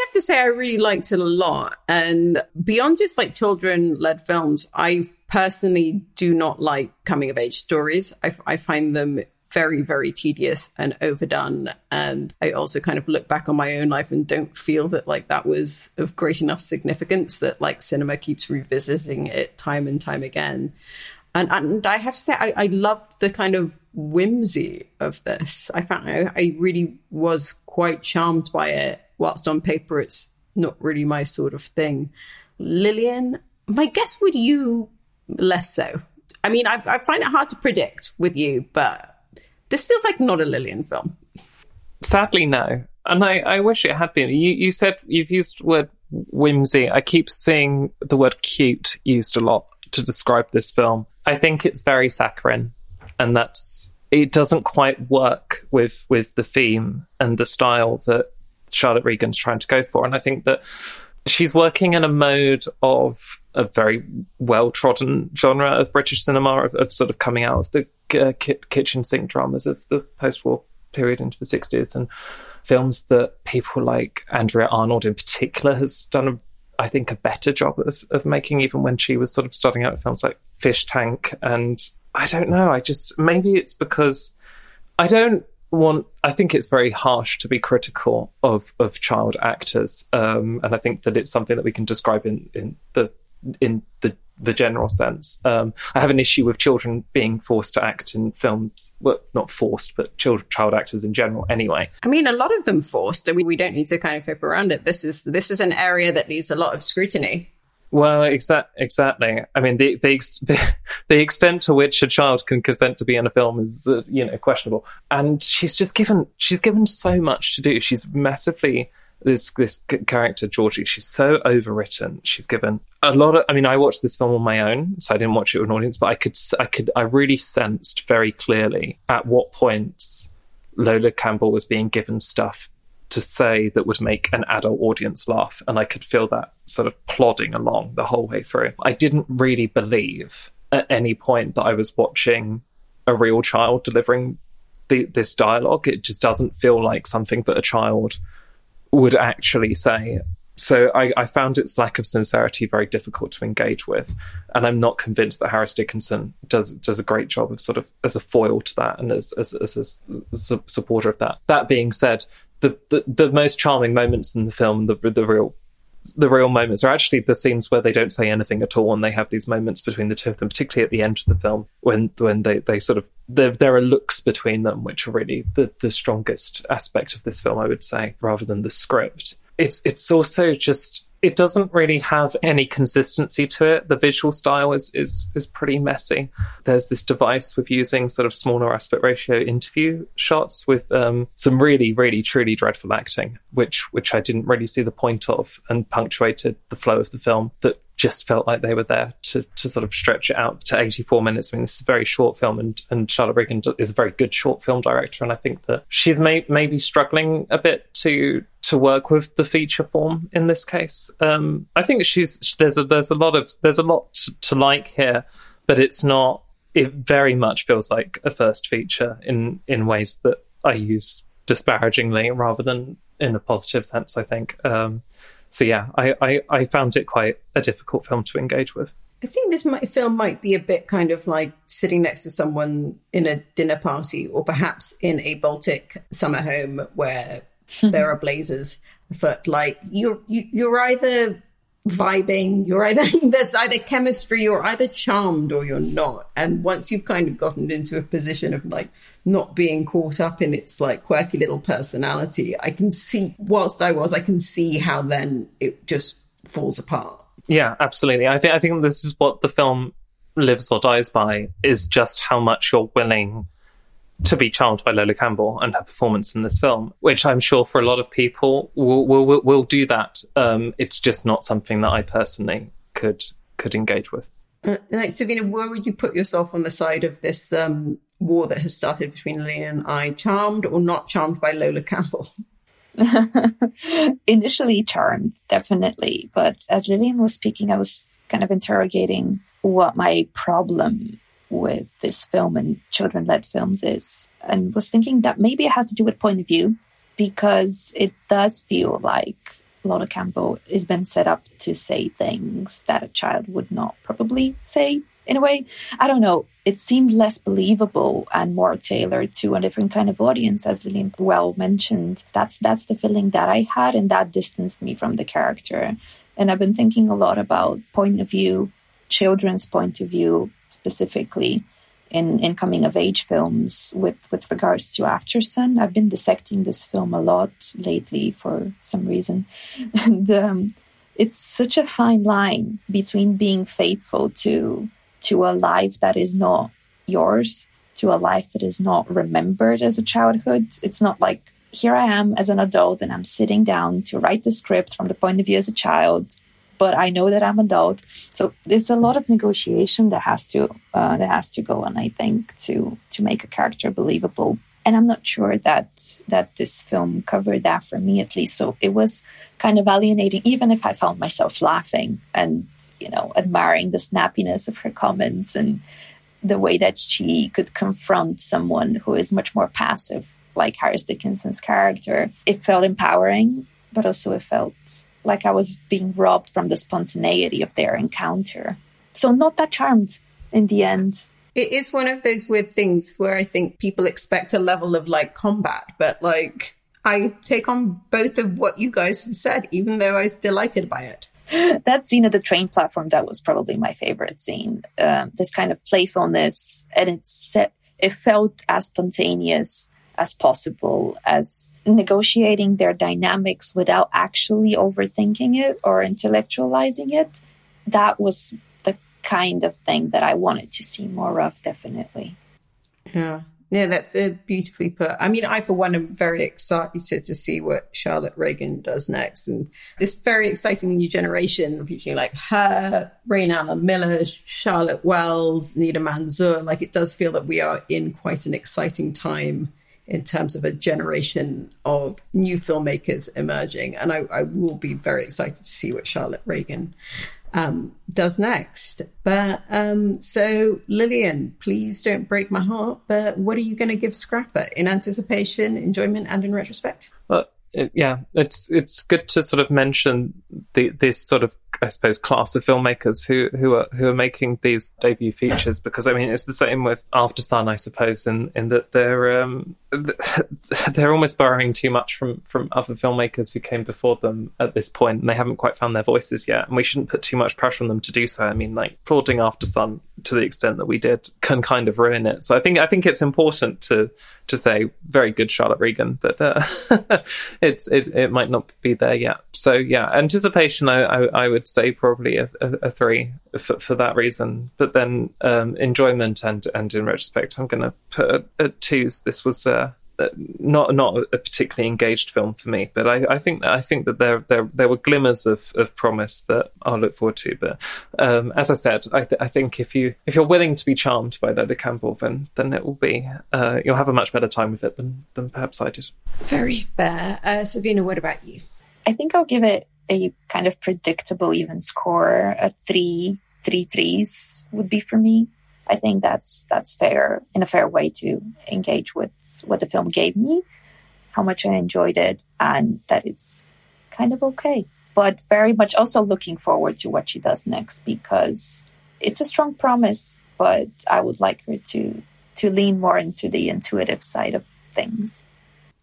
have to say I really liked it a lot. And beyond just children-led films, I personally do not like coming-of-age stories. I find them very, very tedious and overdone. And I also kind of look back on my own life and don't feel that that was of great enough significance that cinema keeps revisiting it time and time again. And I have to say, I loved the kind of whimsy of this. I found I really was quite charmed by it. Whilst on paper, it's not really my sort of thing. Lillian, my guess would you less so. I mean, I find it hard to predict with you, but this feels like not a Lillian film. Sadly, no. And I wish it had been. You said you've used the word whimsy. I keep seeing the word cute used a lot to describe this film. I think it's very saccharine, and it doesn't quite work with the theme and the style that Charlotte Regan's trying to go for. And I think that she's working in a mode of a very well-trodden genre of British cinema, of sort of coming out of the kitchen sink dramas of the post-war period into the 60s, and films that people like Andrea Arnold in particular has done, I think, a better job of making, even when she was sort of starting out with films like Fish Tank. And I don't know, maybe it's because I think it's very harsh to be critical of child actors, and I think that it's something that we can describe in the general sense. I have an issue with children being forced to act in films. Well, not forced, but child actors in general anyway. I mean, a lot of them forced. I mean, we don't need to kind of flip around it. This is an area that needs a lot of scrutiny. Well, exactly. I mean, the extent to which a child can consent to be in a film is, questionable. And she's given so much to do. She's massively, this character, Georgie, she's so overwritten. She's given a lot of, I watched this film on my own, so I didn't watch it with an audience, but I really sensed very clearly at what points Lola Campbell was being given stuff to say that would make an adult audience laugh. And I could feel that sort of plodding along the whole way through. I didn't really believe at any point that I was watching a real child delivering this dialogue. It just doesn't feel like something that a child would actually say. So I found its lack of sincerity very difficult to engage with. And I'm not convinced that Harris Dickinson does a great job of sort of as a foil to that and as a supporter of that. That being said, the most charming moments in the film, the real the real moments are actually the scenes where they don't say anything at all, and they have these moments between the two of them, particularly at the end of the film when they sort of, there are looks between them, which are really the strongest aspect of this film, I would say, rather than the script. It's also just, it doesn't really have any consistency to it. The visual style is pretty messy. There's this device with using sort of smaller aspect ratio interview shots with some really, really, truly dreadful acting, which I didn't really see the point of, and punctuated the flow of the film that just felt like they were there to sort of stretch it out to 84 minutes. I mean, this is a very short film, and Charlotte Regan is a very good short film director, and I think that she's maybe struggling a bit to work with the feature form in this case. I think there's a lot to like here, but it's not. It very much feels like a first feature in ways that I use disparagingly rather than in a positive sense, I think. So yeah, I found it quite a difficult film to engage with. I think this film might be a bit kind of like sitting next to someone in a dinner party, or perhaps in a Baltic summer home where there are blazers. But like you're either vibing, there's either chemistry, you're either charmed or you're not. And once you've kind of gotten into a position of like not being caught up in its like quirky little personality, I can see how then it just falls apart. Yeah, absolutely. I think this is what the film lives or dies by, is just how much you're willing to be charmed by Lola Campbell and her performance in this film, which I'm sure for a lot of people will do that. It's just not something that I personally could engage with. Like, Savina, where would you put yourself on the side of this war that has started between Lena and I? Charmed or not charmed by Lola Campbell? Initially charmed, definitely. But as Lillian was speaking, I was kind of interrogating what my problem with this film and children-led films is, and was thinking that maybe it has to do with point of view, because it does feel like Lola Campbell has been set up to say things that a child would not probably say. In a way, I don't know, it seemed less believable and more tailored to a different kind of audience, as Lillian well mentioned. That's the feeling that I had, and that distanced me from the character. And I've been thinking a lot about point of view, children's point of view, specifically in coming-of-age films with regards to Aftersun. I've been dissecting this film a lot lately for some reason. And it's such a fine line between being faithful to a life that is not yours, to a life that is not remembered as a childhood. It's not like, here I am as an adult and I'm sitting down to write the script from the point of view as a child, but I know that I'm adult. So there's a lot of negotiation that has to go on, I think, to make a character believable. And I'm not sure that this film covered that for me, at least. So it was kind of alienating, even if I found myself laughing and, you know, admiring the snappiness of her comments and the way that she could confront someone who is much more passive, like Harris Dickinson's character. It felt empowering, but also it felt like I was being robbed from the spontaneity of their encounter. So not that charmed in the end. It is one of those weird things where I think people expect a level of like combat, but like I take on both of what you guys have said, even though I was delighted by it. That scene at the train platform, that was probably my favorite scene. This kind of playfulness, and it felt as spontaneous as possible, as negotiating their dynamics without actually overthinking it or intellectualizing it. That was kind of thing that I wanted to see more of, definitely. Yeah, that's a beautifully put. I mean, I for one am very excited to see what Charlotte Regan does next, and this very exciting new generation of people like her, Rain Allen Miller, Charlotte Wells, Nida Mansour. Like, it does feel that we are in quite an exciting time in terms of a generation of new filmmakers emerging, and I will be very excited to see what Charlotte Regan does next. But so Lillian, please don't break my heart, but what are you going to give Scrapper in anticipation, enjoyment, and in retrospect? Well, yeah, it's good to sort of mention this sort of I suppose, class of filmmakers who are making these debut features. Because I mean, it's the same with Aftersun, I suppose, in that they're almost borrowing too much from other filmmakers who came before them at this point, and they haven't quite found their voices yet. And we shouldn't put too much pressure on them to do so. I mean, like, applauding Aftersun to the extent that we did can kind of ruin it. So I think it's important to say very good Charlotte Regan, but it might not be there yet. So yeah, anticipation, I would say probably a 3 for that reason. But then enjoyment and in retrospect, I'm going to put a 2s. This was not a particularly engaged film for me, but I think that there were glimmers of promise that I'll look forward to. But as I said, I think if you're willing to be charmed by Leda Campbell, then it will be you'll have a much better time with it than perhaps I did. Very fair. Sabina, what about you? I think I'll give it a kind of predictable even score. A 3 3 3s would be for me. I think that's fair, in a fair way to engage with what the film gave me, how much I enjoyed it, and that it's kind of okay. But very much also looking forward to what she does next, because it's a strong promise, but I would like her to lean more into the intuitive side of things.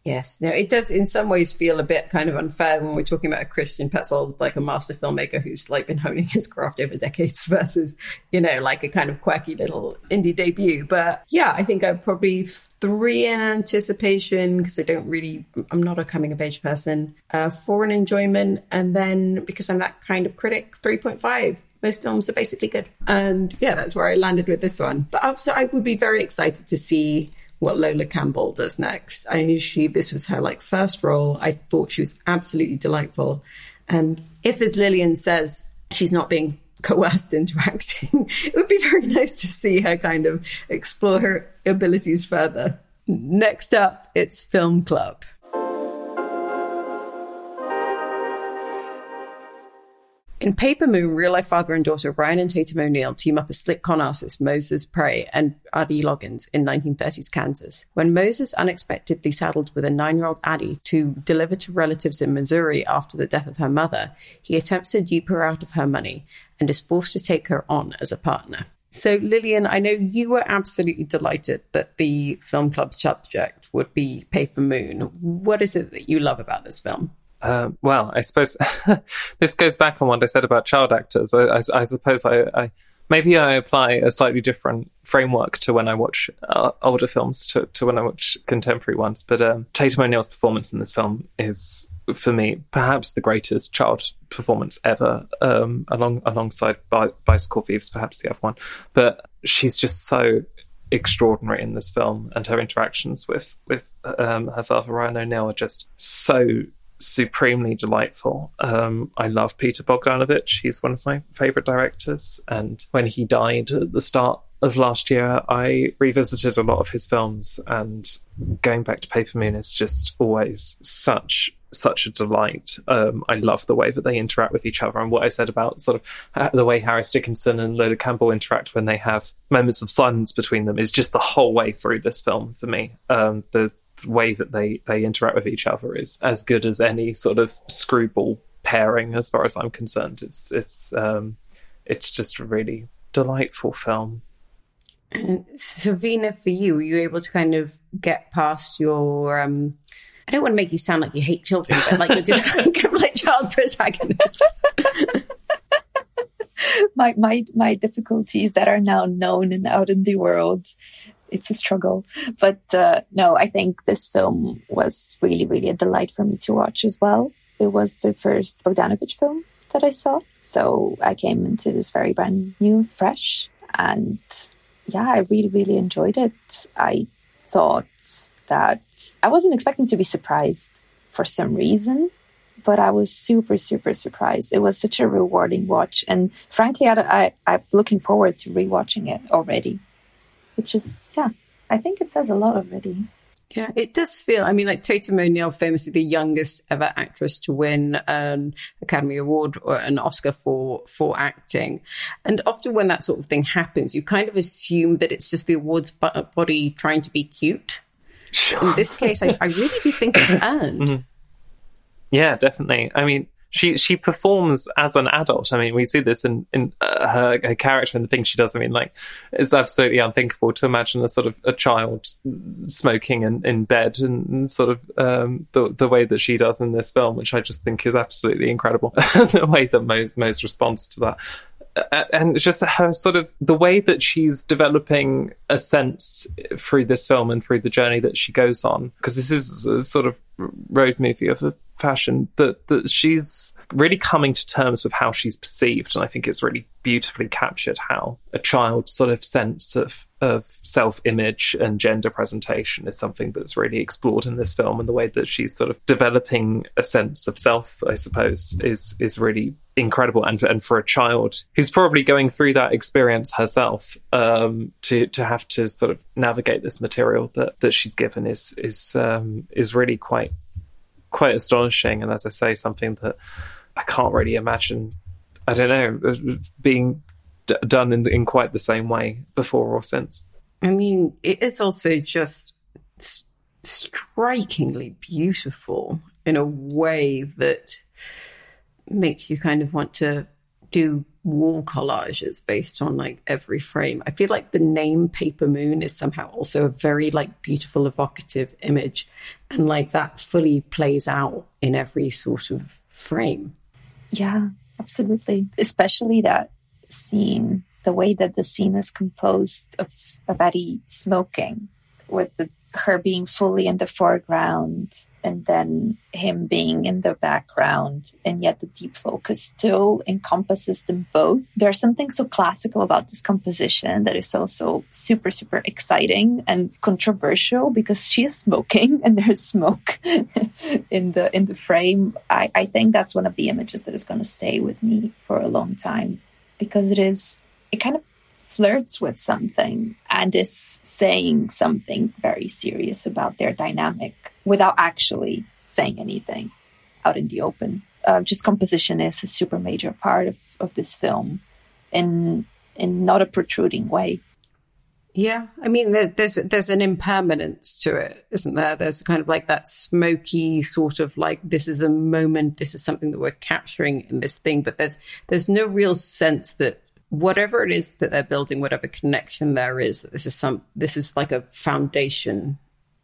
Yes, no, it does in some ways feel a bit kind of unfair when we're talking about Christian Petzold, like a master filmmaker who's like been honing his craft over decades versus, you know, like a kind of quirky little indie debut. But yeah, I think I'm probably 3 in anticipation because I'm not a coming of age person, 4 in enjoyment. And then because I'm that kind of critic, 3.5. Most films are basically good. And yeah, that's where I landed with this one. But also I would be very excited to see what Lola Campbell does next. I knew this was her like first role. I thought she was absolutely delightful. And if, as Lillian says, she's not being coerced into acting, it would be very nice to see her kind of explore her abilities further. Next up, it's Film Club. In Paper Moon, real-life father and daughter Ryan and Tatum O'Neill team up as slick con artists Moses Prey and Addie Loggins in 1930s Kansas. When Moses unexpectedly saddled with a 9-year-old Addie to deliver to relatives in Missouri after the death of her mother, he attempts to dupe her out of her money and is forced to take her on as a partner. So Lillian, I know you were absolutely delighted that the Film Club subject would be Paper Moon. What is it that you love about this film? Well, I suppose this goes back on what I said about child actors. I suppose I apply a slightly different framework to when I watch older films to when I watch contemporary ones. But Tatum O'Neill's performance in this film is, for me, perhaps the greatest child performance ever, alongside Bicycle Thieves, perhaps the other one. But she's just so extraordinary in this film, and her interactions with her father, Ryan O'Neill, are just so supremely delightful. I love Peter Bogdanovich. He's one of my favorite directors, and when he died at the start of last year, I revisited a lot of his films, and going back to Paper Moon is just always such a delight. I love the way that they interact with each other, and what I said about sort of the way Harris Dickinson and Leda Campbell interact when they have moments of silence between them is just the whole way through this film for me. The way that they interact with each other is as good as any sort of screwball pairing, as far as I'm concerned. It's just a really delightful film. And Savina, for you, were you able to kind of get past your I don't want to make you sound like you hate children, but like your dislike of like child protagonists? My difficulties that are now known and out in the world. It's a struggle. But no, I think this film was really, really a delight for me to watch as well. It was the first Bogdanovich film that I saw. So I came into this very brand new, fresh. And yeah, I really, really enjoyed it. I thought that I wasn't expecting to be surprised for some reason, but I was super, super surprised. It was such a rewarding watch. And frankly, I'm looking forward to rewatching it already. Which is, yeah, I think it says a lot already. Yeah, it does feel, I mean, like Tatum O'Neill, famously the youngest ever actress to win an Academy Award or an Oscar for acting. And often when that sort of thing happens, you kind of assume that it's just the awards body trying to be cute. Sure. In this case, I really do think it's earned. Yeah, definitely. I mean, She performs as an adult. I mean, we see this in her character and the things she does. I mean, like, it's absolutely unthinkable to imagine a sort of a child smoking in bed and sort of the way that she does in this film, which I just think is absolutely incredible. The way that Mo's responds to that. And it's just her sort of the way that she's developing a sense through this film and through the journey that she goes on, because this is a sort of road movie of fashion that she's really coming to terms with how she's perceived. And I think it's really beautifully captured how a child's sort of sense of self-image and gender presentation is something that's really explored in this film, and the way that she's sort of developing a sense of self, I suppose, is really incredible. And for a child who's probably going through that experience herself, to have to sort of navigate this material that she's given is really quite astonishing. And as I say, something that I can't really imagine, I don't know, being done in quite the same way before or since. I mean, it is also just strikingly beautiful in a way that makes you kind of want to do wall collages based on like every frame. I feel like the name Paper Moon is somehow also a very like beautiful, evocative image, and like that fully plays out in every sort of frame. Yeah, absolutely. Especially that scene, the way that the scene is composed of Eddie smoking, with her being fully in the foreground and then him being in the background, and yet the deep focus still encompasses them both. There's something so classical about this composition that is also super, super exciting and controversial, because she is smoking and there's smoke in the frame. I think that's one of the images that is going to stay with me for a long time, because it kind of flirts with something and is saying something very serious about their dynamic without actually saying anything out in the open. Just composition is a super major part of this film in not a protruding way. Yeah, I mean, there's an impermanence to it, isn't there? There's kind of like that smoky sort of like, this is a moment, this is something that we're capturing in this thing, but there's no real sense that whatever it is that they're building, whatever connection there is, this is like a foundation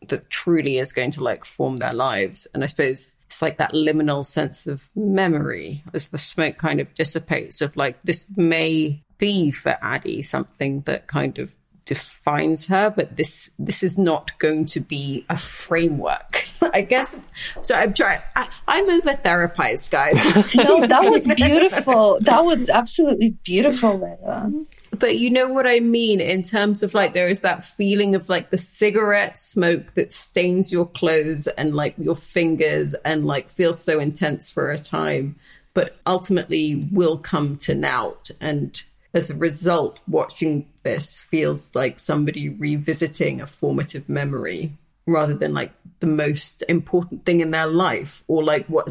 that truly is going to like form their lives. And I suppose it's like that liminal sense of memory as the smoke kind of dissipates, of like, this may be for Addie something that kind of defines her, but this is not going to be a framework, I guess. So I'm trying. I'm over therapized, guys. No, that was beautiful. That was absolutely beautiful, Leila. But you know what I mean, in terms of like, there is that feeling of like the cigarette smoke that stains your clothes and like your fingers and like feels so intense for a time, but ultimately will come to nought. And as a result, watching this feels like somebody revisiting a formative memory rather than like the most important thing in their life, or like what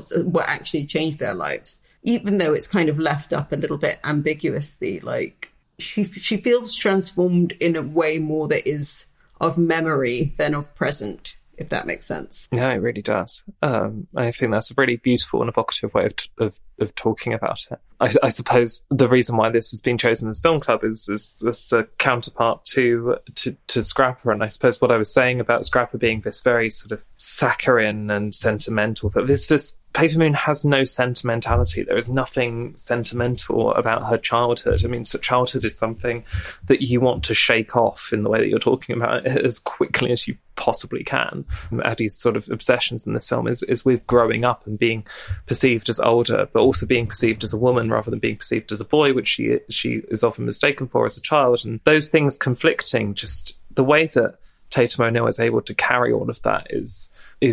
actually changed their lives, even though it's kind of left up a little bit ambiguously. Like she feels transformed in a way more that is of memory than of present, if that makes sense. No, it really does. I think that's a really beautiful and evocative way of talking about it. I suppose the reason why this has been chosen as Film Club is a counterpart to Scrapper. And I suppose what I was saying about Scrapper being this very sort of saccharine and sentimental, but this Paper Moon has no sentimentality. There is nothing sentimental about her childhood. I mean, so childhood is something that you want to shake off in the way that you're talking about it as quickly as you possibly can. Addie's sort of obsessions in this film is with growing up and being perceived as older, but also being perceived as a woman rather than being perceived as a boy, which she is often mistaken for as a child. And those things conflicting, just the way that Tatum O'Neill is able to carry all of that is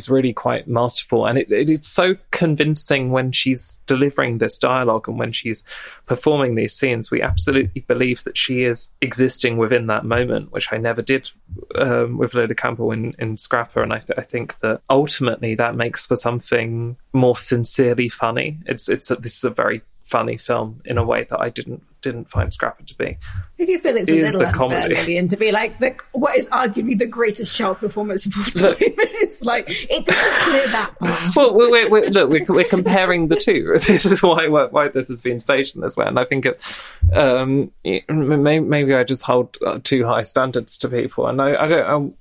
really quite masterful. And it's so convincing when she's delivering this dialogue and when she's performing these scenes. We absolutely believe that she is existing within that moment, which I never did with Lola Campbell in Scrapper. And I think that ultimately that makes for something more sincerely funny. This is a very funny film in a way that I didn't didn't find Scrapper to be. I do feel it's a little unfair, Lillian, to be like what is arguably the greatest child performance of all time. It's like, it doesn't clear that part. Well, we're comparing the two. This is why this has been staged in this way. And I think maybe I just hold too high standards to people. And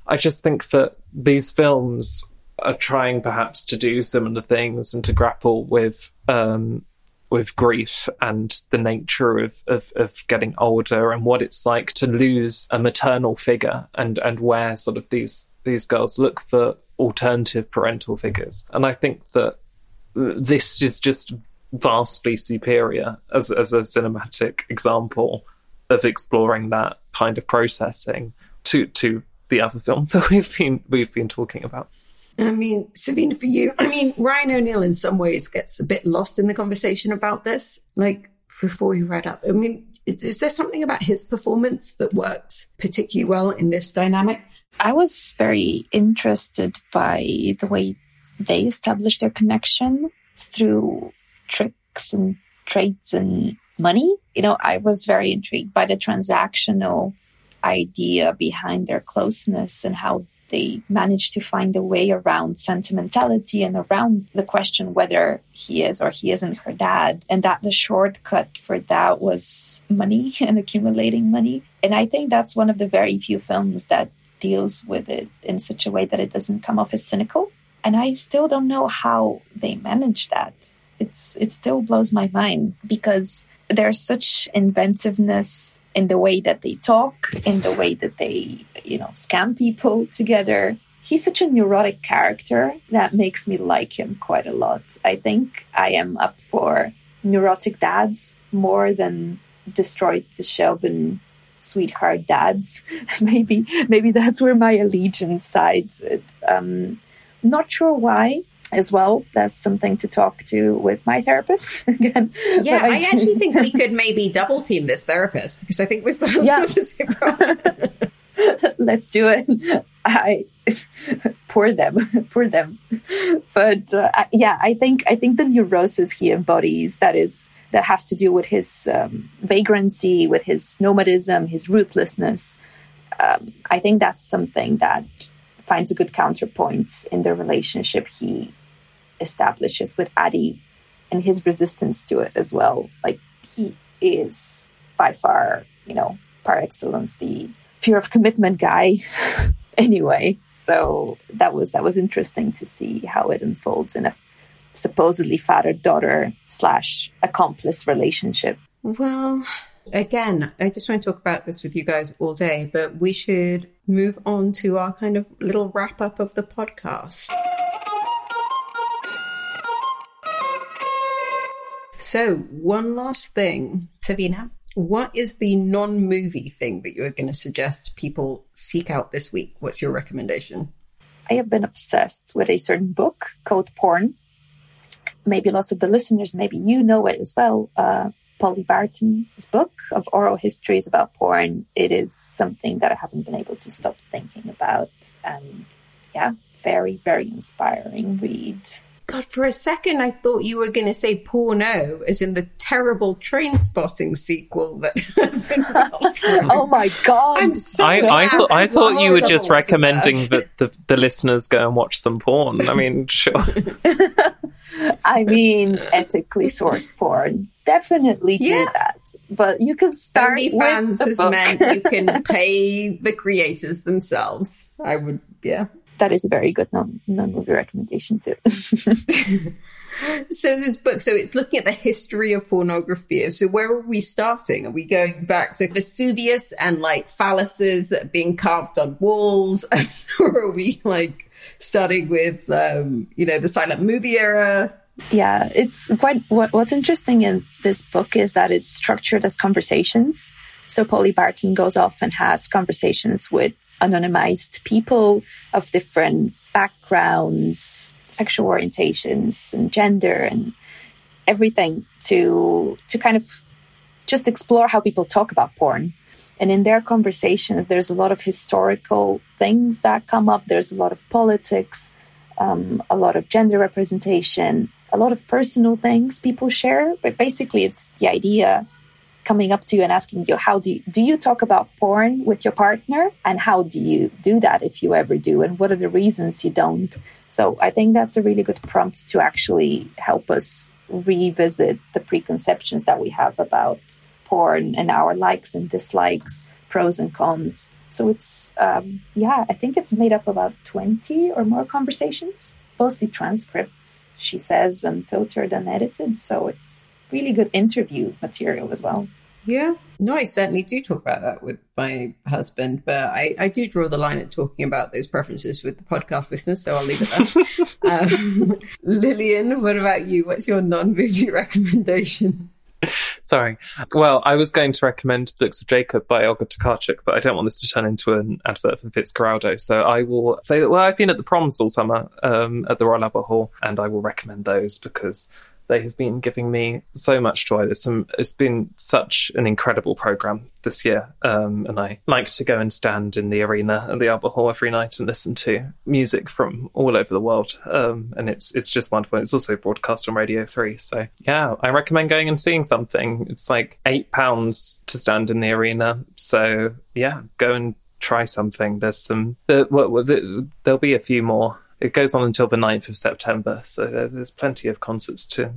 I just think that these films are trying perhaps to do similar things and to grapple with grief and the nature of getting older and what it's like to lose a maternal figure and where sort of these girls look for alternative parental figures. And I think that this is just vastly superior as a cinematic example of exploring that kind of processing to the other film that we've been talking about. I mean, Sabina, for you, Ryan O'Neill in some ways gets a bit lost in the conversation about this, like before he read up. I mean, is there something about his performance that works particularly well in this dynamic? I was very interested by the way they established their connection through tricks and trades and money. You know, I was very intrigued by the transactional idea behind their closeness and how they managed to find a way around sentimentality and around the question whether he is or he isn't her dad. And that the shortcut for that was money and accumulating money. And I think that's one of the very few films that deals with it in such a way that it doesn't come off as cynical. And I still don't know how they managed that. It still blows my mind because there's such inventiveness in the way that they talk, in the way that they, scam people together. He's such a neurotic character that makes me like him quite a lot. I think I am up for neurotic dads more than destroyed the Shelvin sweetheart dads. Maybe that's where my allegiance sides. Not sure why. As well, that's something to talk to with my therapist again. Yeah, I actually think we could maybe double team this therapist because I think we've got a lot of the same problem. Let's do it. Poor them. But I think the neurosis he embodies that has to do with his vagrancy, with his nomadism, his ruthlessness. I think that's something that finds a good counterpoint in the relationship he establishes with Addie and his resistance to it as well. Like, he is by far, par excellence, the fear of commitment guy anyway. So that was interesting to see how it unfolds in a supposedly father-daughter / accomplice relationship. Well, again, I just want to talk about this with you guys all day, but we should move on to our kind of little wrap up of the podcast. So one last thing, Sabina, what is the non-movie thing that you're going to suggest people seek out this week? What's your recommendation? I have been obsessed with a certain book called Porn. Maybe lots of the listeners, maybe you know it as well. Polly Barton's book of oral histories about porn. It is something that I haven't been able to stop thinking about. Very, very inspiring read. God, for a second, I thought you were going to say porno, as in the terrible Trainspotting sequel that I've been watching. Oh, my God. I'm so I thought you were just recommending that the listeners go and watch some porn. I mean, sure. I mean, ethically sourced porn. Definitely do that. But you can start OnlyFans has meant you can pay the creators themselves. I would, yeah. That is a very good non-movie recommendation too. So this book, so it's looking at the history of pornography. So where are we starting? Are we going back? So Vesuvius and like phalluses that are being carved on walls? Or are we like starting with, the silent movie era? Yeah, it's quite what's interesting in this book is that it's structured as conversations. So Polly Barton goes off and has conversations with anonymized people of different backgrounds, sexual orientations and gender and everything to kind of just explore how people talk about porn. And in their conversations, there's a lot of historical things that come up. There's a lot of politics, a lot of gender representation, a lot of personal things people share. But basically, it's the idea coming up to you and asking you, how do you talk about porn with your partner? And how do you do that if you ever do? And what are the reasons you don't? So I think that's a really good prompt to actually help us revisit the preconceptions that we have about porn and our likes and dislikes, pros and cons. So it's, I think it's made up about 20 or more conversations, mostly transcripts, she says, and filtered and edited. So it's really good interview material as well. Yeah. No, I certainly do talk about that with my husband, but I do draw the line at talking about those preferences with the podcast listeners, so I'll leave it there. Lillian, what about you? What's your non-movie recommendation? Sorry. Well, I was going to recommend Books of Jacob by Olga Tokarczuk, but I don't want this to turn into an advert for Fitzcarraldo. So I will say that, well, I've been at the proms all summer at the Royal Albert Hall, and I will recommend those because they have been giving me so much joy. It's been such an incredible programme this year. And I like to go and stand in the arena at the Albert Hall every night and listen to music from all over the world. And it's just wonderful. It's also broadcast on Radio 3. So, yeah, I recommend going and seeing something. It's like £8 to stand in the arena. So, yeah, go and try something. There'll be a few more. It goes on until the 9th of September, so there's plenty of concerts to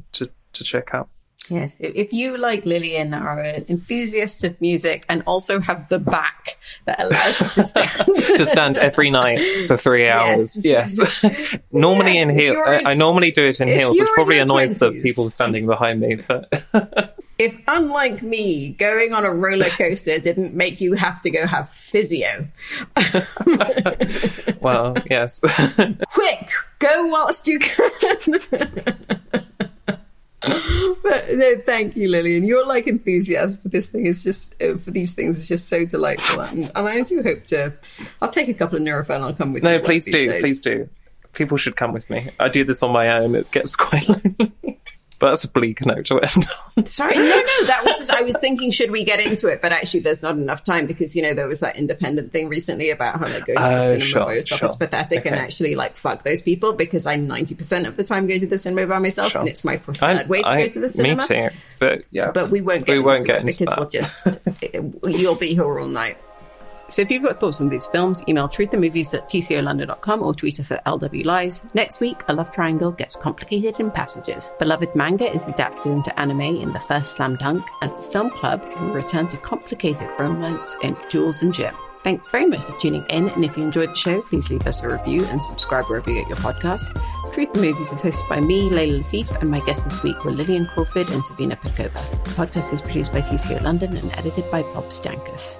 check out. Yes, if you, like Lillian, are an enthusiast of music and also have the back that allows you to stand every night for 3 hours. Yes. Normally in heels. I normally do it in heels, which probably annoys the people standing behind me. But if, unlike me, going on a roller coaster didn't make you have to go have physio. Well, yes. Quick, go whilst you can. But no, thank you, Lillian. Your enthusiasm for this thing is just for these things is just so delightful, and I do hope to. I'll take a couple of Nurofen. I'll come with you. No, please do, please do. People should come with me. I do this on my own. It gets quite lonely. But that's a bleak note to end on. Sorry, no. That was just, I was thinking, should we get into it? But actually, there's not enough time because there was that independent thing recently about how going to the cinema by yourself is pathetic, okay. And actually fuck those people because I 90% of the time go to the cinema by myself, and it's my preferred way to go to the cinema. Me too, but we won't get into it. We'll just you'll be here all night. So if you've got thoughts on these films, email truththemovies@tcolondon.com or tweet us at LWLies. Next week, A Love Triangle gets complicated in passages. Beloved Manga is adapted into anime in the first Slam Dunk, and the Film Club will return to complicated romance in Jules and Jim. Thanks very much for tuning in, and if you enjoyed the show, please leave us a review and subscribe wherever you get your podcast. Truth the Movies is hosted by me, Layla Latif, and my guests this week were Lillian Crawford and Sabina Petkova. The podcast is produced by TCO London and edited by Bob Stankus.